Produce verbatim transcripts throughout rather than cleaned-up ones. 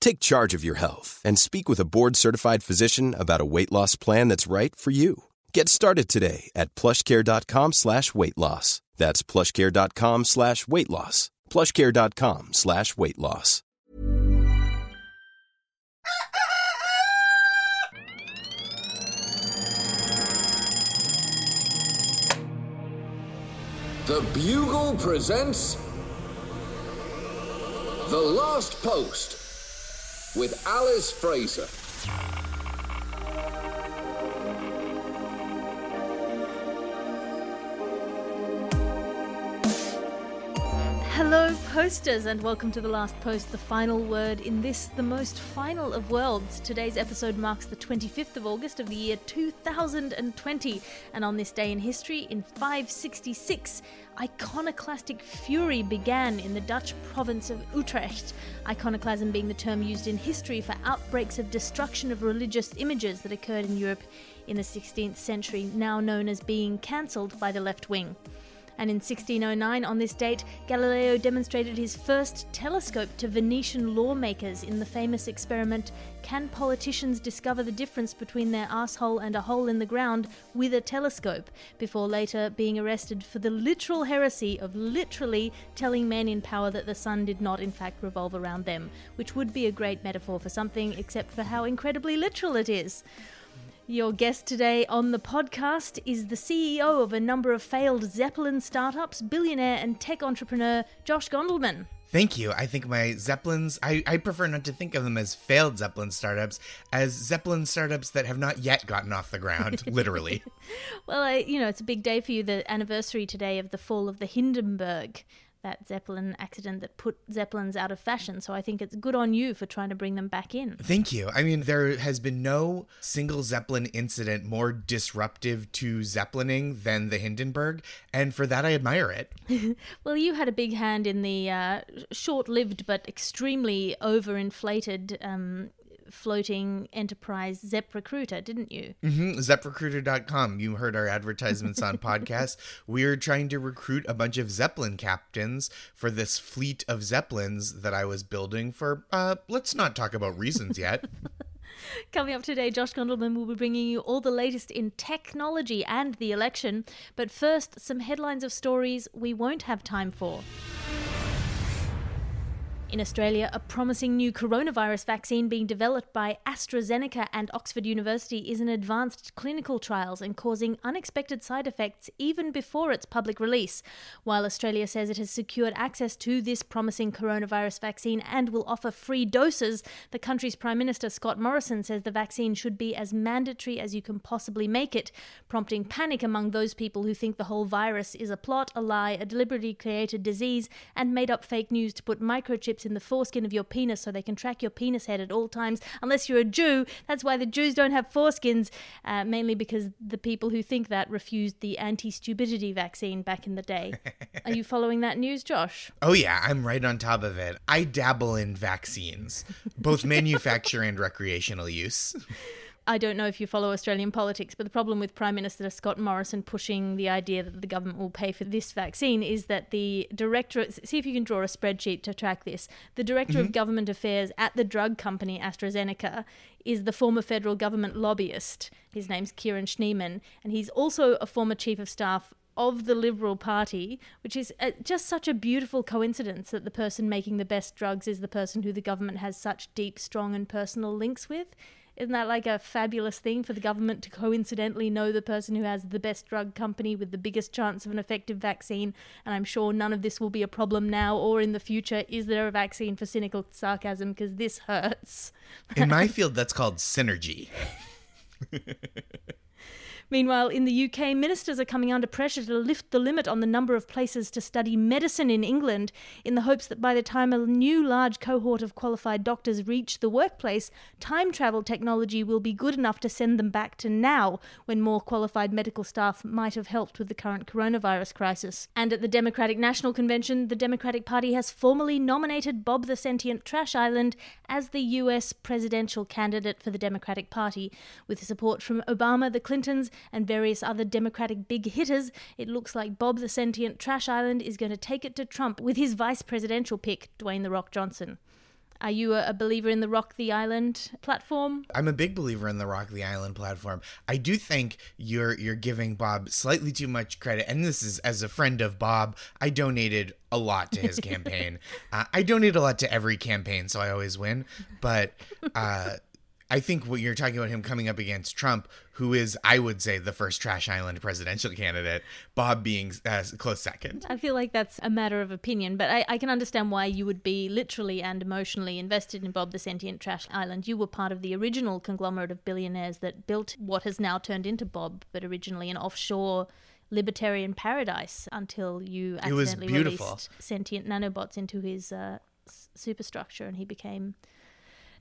Take charge of your health and speak with a board-certified physician about a weight loss plan that's right for you. Get started today at plushcare.com slash weight loss. That's plushcare.com slash weight loss. plushcare.com slash weight loss. The Bugle presents The Last Post with Alice Fraser. Hello, posters, and welcome to The Last Post, the final word in this, the most final of worlds. Today's episode marks the twenty-fifth of August of the year two thousand twenty, and on this day in history, in five sixty-six, iconoclastic fury began in the Dutch province of Utrecht, iconoclasm being the term used in history for outbreaks of destruction of religious images that occurred in Europe in the sixteenth century, now known as being cancelled by the left wing. And in sixteen oh nine, on this date, Galileo demonstrated his first telescope to Venetian lawmakers in the famous experiment, Can Politicians Discover the Difference Between Their Asshole and a Hole in the Ground with a Telescope? Before later being arrested for the literal heresy of literally telling men in power that the sun did not in fact revolve around them, which would be a great metaphor for something except for how incredibly literal it is. Your guest today on the podcast is the C E O of a number of failed Zeppelin startups, billionaire and tech entrepreneur, Josh Gondelman. Thank you. I think my Zeppelins, I, I prefer not to think of them as failed Zeppelin startups, as Zeppelin startups that have not yet gotten off the ground, literally. Well, I, you know, it's a big day for you, the anniversary today of the fall of the Hindenburg, that Zeppelin accident that put Zeppelins out of fashion. So I think it's good on you for trying to bring them back in. Thank you. I mean, there has been no single Zeppelin incident more disruptive to Zeppelining than the Hindenburg. And for that, I admire it. Well, you had a big hand in the uh, short-lived but extremely overinflated um floating enterprise Zep Recruiter, didn't you? Mm-hmm. Zep Recruiter dot com. You heard our advertisements on podcasts. We're trying to recruit a bunch of Zeppelin captains for this fleet of Zeppelins that I was building for, uh, let's not talk about reasons yet. Coming up today, Josh Gondelman will be bringing you all the latest in technology and the election. But first, some headlines of stories we won't have time for. In Australia, a promising new coronavirus vaccine being developed by AstraZeneca and Oxford University is in advanced clinical trials and causing unexpected side effects even before its public release. While Australia says it has secured access to this promising coronavirus vaccine and will offer free doses, the country's Prime Minister, Scott Morrison, says the vaccine should be as mandatory as you can possibly make it, prompting panic among those people who think the whole virus is a plot, a lie, a deliberately created disease, and made up fake news to put microchips in the foreskin of your penis so they can track your penis head at all times, unless you're a Jew. That's why the Jews don't have foreskins, uh, mainly because the people who think that refused the anti-stupidity vaccine back in the day. Are you following that news, Josh? Oh yeah, I'm right on top of it. I dabble in vaccines, both manufacture and recreational use. I don't know if you follow Australian politics, but the problem with Prime Minister Scott Morrison pushing the idea that the government will pay for this vaccine is that the director, see if you can draw a spreadsheet to track this, the director mm-hmm. of government affairs at the drug company AstraZeneca is the former federal government lobbyist. His name's Kieran Schneeman, and he's also a former chief of staff of the Liberal Party, which is just such a beautiful coincidence that the person making the best drugs is the person who the government has such deep, strong and personal links with. Isn't that like a fabulous thing for the government to coincidentally know the person who has the best drug company with the biggest chance of an effective vaccine? And I'm sure none of this will be a problem now or in the future. Is there a vaccine for cynical sarcasm? Because this hurts. In my field, that's called synergy. Meanwhile, in the U K, ministers are coming under pressure to lift the limit on the number of places to study medicine in England in the hopes that by the time a new large cohort of qualified doctors reach the workplace, time travel technology will be good enough to send them back to now, when more qualified medical staff might have helped with the current coronavirus crisis. And at the Democratic National Convention, the Democratic Party has formally nominated Bob the Sentient Trash Island as the U S presidential candidate for the Democratic Party. With support from Obama, the Clintons, and various other Democratic big hitters, it looks like Bob the Sentient Trash Island is going to take it to Trump with his vice presidential pick, Dwayne The Rock Johnson. Are you a believer in the Rock the Island platform? I'm a big believer in the Rock the Island platform. I do think you're you're giving Bob slightly too much credit, and this is as a friend of Bob. I donated a lot to his campaign. Uh, I donate a lot to every campaign, so I always win, but... Uh, I think what you're talking about him coming up against Trump, who is, I would say, the first Trash Island presidential candidate, Bob being uh, close second. I feel like that's a matter of opinion, but I, I can understand why you would be literally and emotionally invested in Bob the Sentient Trash Island. You were part of the original conglomerate of billionaires that built what has now turned into Bob, but originally an offshore libertarian paradise until you accidentally released sentient nanobots into his uh, superstructure and he became...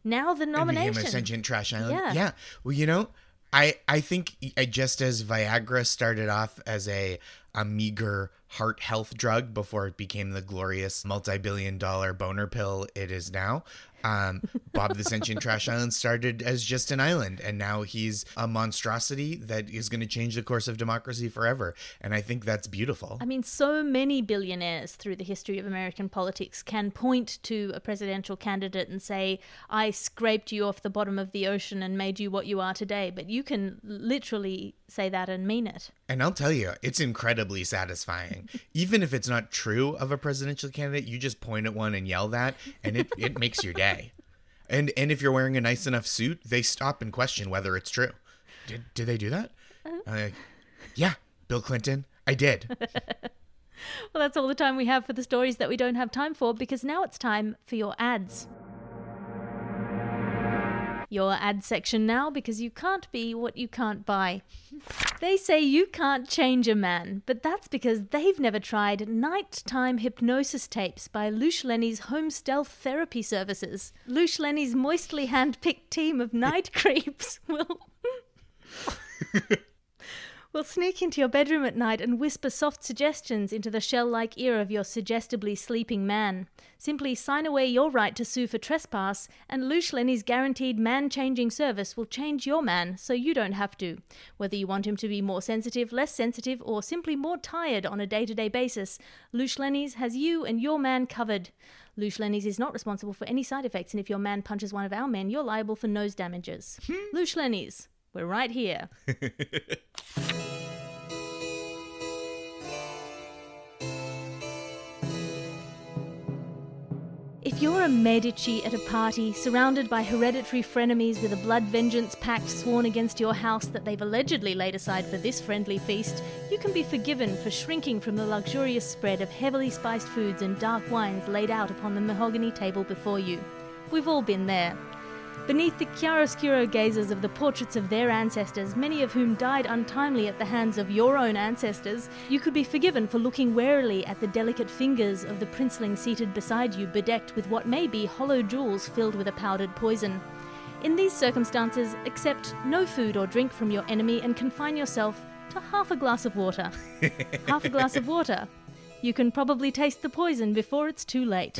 Now the nomination. And became a sentient trash island. Yeah. yeah. Well, you know, I, I think I, just as Viagra started off as a, a meager heart health drug before it became the glorious multi-billion dollar boner pill it is now, um, Bob the Sentient Trash Island started as just an island. And now he's a monstrosity that is going to change the course of democracy forever. And I think that's beautiful. I mean, so many billionaires through the history of American politics can point to a presidential candidate and say, I scraped you off the bottom of the ocean and made you what you are today. But you can literally say that and mean it. And I'll tell you, it's incredibly satisfying. Even if it's not true of a presidential candidate, you just point at one and yell that, and it, it makes your day. And and if you're wearing a nice enough suit, they stop and question whether it's true. Did did they do that? Uh, yeah, Bill Clinton, I did. Well, that's all the time we have for the stories that we don't have time for, because now it's time for your ads. Your ad section now, because you can't be what you can't buy. They say you can't change a man, but that's because they've never tried nighttime hypnosis tapes by Lush Lenny's Home Stealth Therapy Services. Lush Lenny's moistly handpicked team of night creeps will... will sneak into your bedroom at night and whisper soft suggestions into the shell-like ear of your suggestibly sleeping man. Simply sign away your right to sue for trespass, and Lush Lenny's guaranteed man-changing service will change your man so you don't have to. Whether you want him to be more sensitive, less sensitive, or simply more tired on a day-to-day basis, Lush Lenny's has you and your man covered. Lush Lenny's is not responsible for any side effects, and if your man punches one of our men, you're liable for nose damages. Lush Lenny's. We're right here. If you're a Medici at a party, surrounded by hereditary frenemies with a blood vengeance pact sworn against your house that they've allegedly laid aside for this friendly feast, you can be forgiven for shrinking from the luxurious spread of heavily spiced foods and dark wines laid out upon the mahogany table before you. We've all been there. Beneath the chiaroscuro gazes of the portraits of their ancestors, many of whom died untimely at the hands of your own ancestors, you could be forgiven for looking warily at the delicate fingers of the princeling seated beside you, bedecked with what may be hollow jewels filled with a powdered poison. In these circumstances, accept no food or drink from your enemy and confine yourself to half a glass of water. Half a glass of water. You can probably taste the poison before it's too late.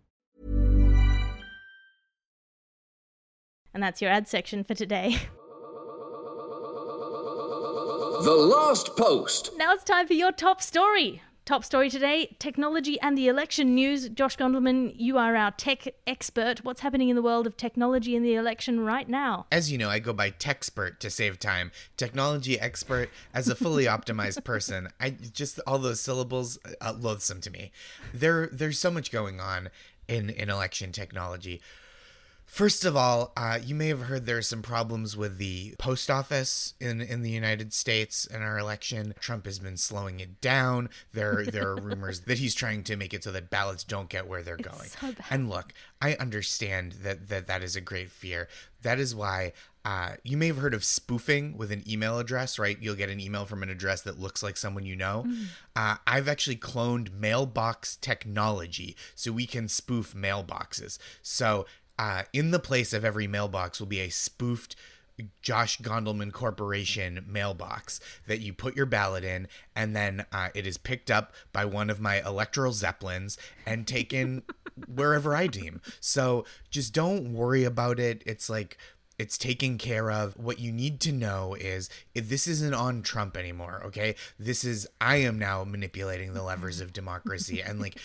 And that's your ad section for today. The Last Post. Now it's time for your top story. Top story today, technology and the election news. Josh Gondelman, you are our tech expert. What's happening in the world of technology and the election right now? As you know, I go by techspert to save time. Technology expert as a fully optimized person. I just, all those syllables, uh, loathsome to me. There, there's so much going on in, in election technology. First of all, uh, you may have heard there are some problems with the post office in, in the United States in our election. Trump has been slowing it down. There, there are rumors that he's trying to make it so that ballots don't get where they're it's going. So bad. And look, I understand that, that that is a great fear. That is why uh, you may have heard of spoofing with an email address, right? You'll get an email from an address that looks like someone you know. Mm. Uh, I've actually cloned mailbox technology so we can spoof mailboxes. So... Uh, in the place of every mailbox will be a spoofed Josh Gondelman Corporation mailbox that you put your ballot in, and then uh, it is picked up by one of my electoral zeppelins and taken wherever I deem. So just don't worry about it. It's like... It's taken care of. What you need to know is this isn't on Trump anymore, okay? This is, I am now manipulating the levers of democracy. And like,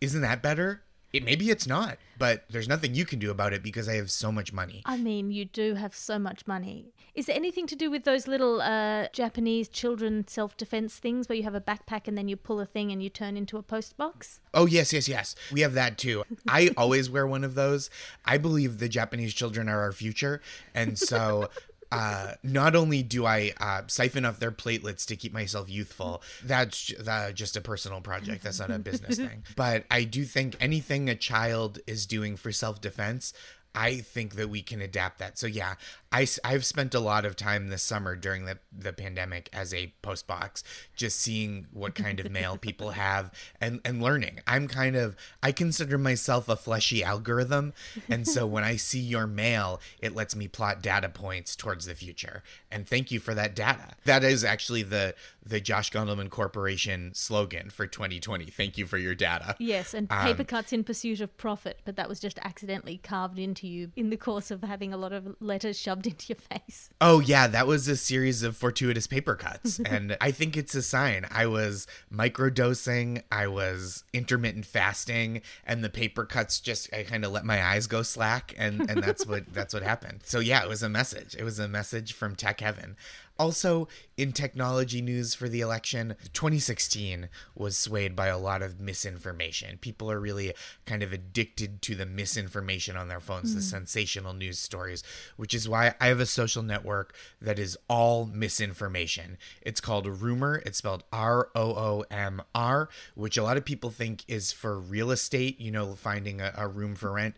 isn't that better? It, maybe it's not, but there's nothing you can do about it because I have so much money. I mean, you do have so much money. Is there anything to do with those little uh, Japanese children self-defense things where you have a backpack and then you pull a thing and you turn into a post box? Oh, yes, yes, yes. We have that too. I always wear one of those. I believe the Japanese children are our future. And so... Uh, not only do I uh, siphon off their platelets to keep myself youthful, that's uh, just a personal project. That's not a business thing. But I do think anything a child is doing for self-defense, I think that we can adapt that. So yeah, I, I've spent a lot of time this summer during the, the pandemic as a post box, just seeing what kind of mail people have and, and learning. I'm kind of, I consider myself a fleshy algorithm. And so when I see your mail, it lets me plot data points towards the future. And thank you for that data. That is actually the, the Josh Gondelman Corporation slogan for twenty twenty. Thank you for your data. Yes, and paper um, cuts in pursuit of profit. But that was just accidentally carved into you in the course of having a lot of letters shoved into your face. Oh yeah, that was a series of fortuitous paper cuts. And I think it's a sign. I was microdosing, I was intermittent fasting, and the paper cuts just, I kind of let my eyes go slack, and, and that's what that's what happened. So yeah, it was a message. It was a message from Tech Heaven. Also, in technology news for the election, twenty sixteen was swayed by a lot of misinformation. People are really kind of addicted to the misinformation on their phones, mm. the sensational news stories, which is why I have a social network that is all misinformation. It's called Roomr. It's spelled R O O M R, which a lot of people think is for real estate, you know, finding a, a room for rent.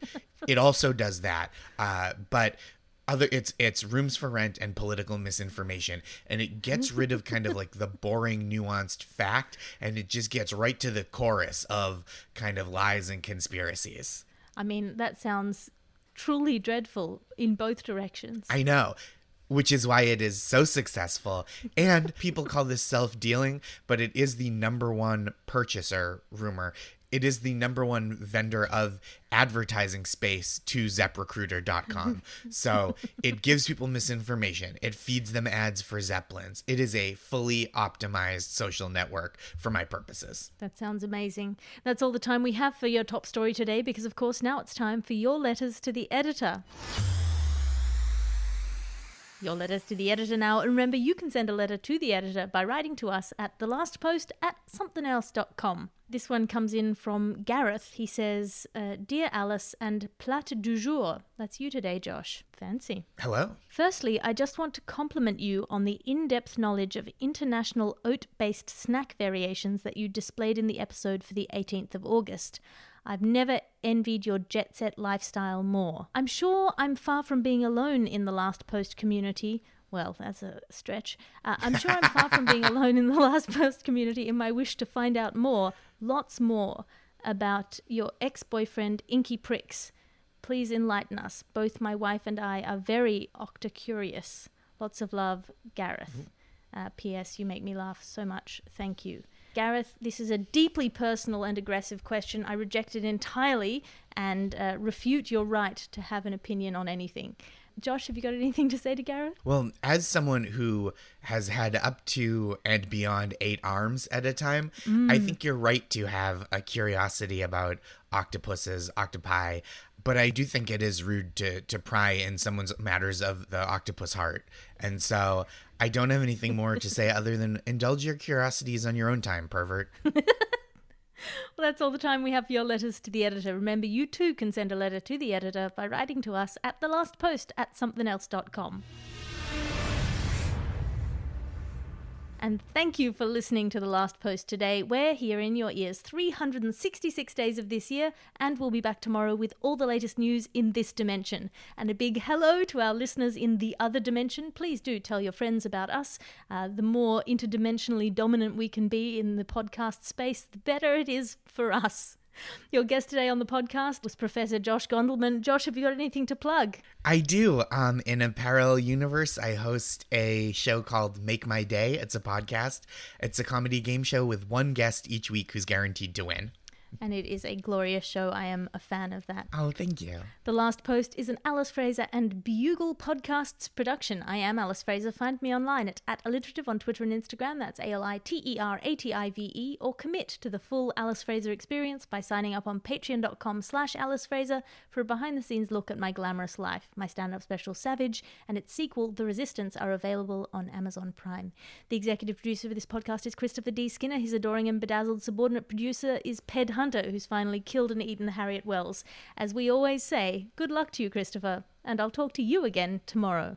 It also does that. Uh, but... Other, it's it's rooms for rent and political misinformation, and it gets rid of kind of like the boring, nuanced fact, and it just gets right to the chorus of kind of lies and conspiracies. I mean, that sounds truly dreadful in both directions. I know, which is why it is so successful. And people call this self-dealing, but it is the number one purchaser, Roomr. It is the number one vendor of advertising space to Zep Recruiter dot com. So it gives people misinformation. It feeds them ads for Zeppelins. It is a fully optimized social network for my purposes. That sounds amazing. That's all the time we have for your top story today, because of course now it's time for your letters to the editor. Your letters to the editor now. And remember, you can send a letter to the editor by writing to us at the last post at something else dot com. This one comes in from Gareth. He says, uh, Dear Alice and Plate du Jour. That's you today, Josh. Fancy. Hello. Firstly, I just want to compliment you on the in-depth knowledge of international oat-based snack variations that you displayed in the episode for the eighteenth of August. I've never envied your jet-set lifestyle more. I'm sure I'm far from being alone in the Last Post community. Well, that's a stretch. Uh, I'm sure I'm far from being alone in the Last Post community in my wish to find out more, lots more, about your ex-boyfriend, Inky Pricks. Please enlighten us. Both my wife and I are very octa-curious. Lots of love, Gareth. Uh, P S. You make me laugh so much. Thank you. Gareth, this is a deeply personal and aggressive question. I reject it entirely and uh, refute your right to have an opinion on anything. Josh, have you got anything to say to Gareth? Well, as someone who has had up to and beyond eight arms at a time, mm. I think you're right to have a curiosity about octopuses, octopi, but I do think it is rude to, to pry in someone's matters of the octopus heart. And so I don't have anything more to say other than indulge your curiosities on your own time, pervert. Well, that's all the time we have for your letters to the editor. Remember, you too can send a letter to the editor by writing to us at the last post at something else dot com. And thank you for listening to The Last Post today. We're here in your ears three hundred sixty-six days of this year, and we'll be back tomorrow with all the latest news in this dimension. And a big hello to our listeners in the other dimension. Please do tell your friends about us. Uh, the more interdimensionally dominant we can be in the podcast space, the better it is for us. Your guest today on the podcast was Professor Josh Gondelman. Josh, have you got anything to plug? I do. Um, in a parallel universe, I host a show called Make My Day. It's a podcast. It's a comedy game show with one guest each week who's guaranteed to win. And it is a glorious show. I am a fan of that. Oh, thank you. The Last Post is an Alice Fraser and Bugle Podcasts production. I am Alice Fraser. Find me online at, at alliterative on Twitter and Instagram. That's A L I T E R A T I V E. Or commit to the full Alice Fraser experience by signing up on patreon.com slash Alice Fraser for a behind-the-scenes look at my glamorous life. My stand-up special, Savage, and its sequel, The Resistance, are available on Amazon Prime. The executive producer for this podcast is Christopher D. Skinner. His adoring and bedazzled subordinate producer is Ped Hunter, who's finally killed and eaten Harriet Wells. As we always say, good luck to you, Christopher, and I'll talk to you again tomorrow.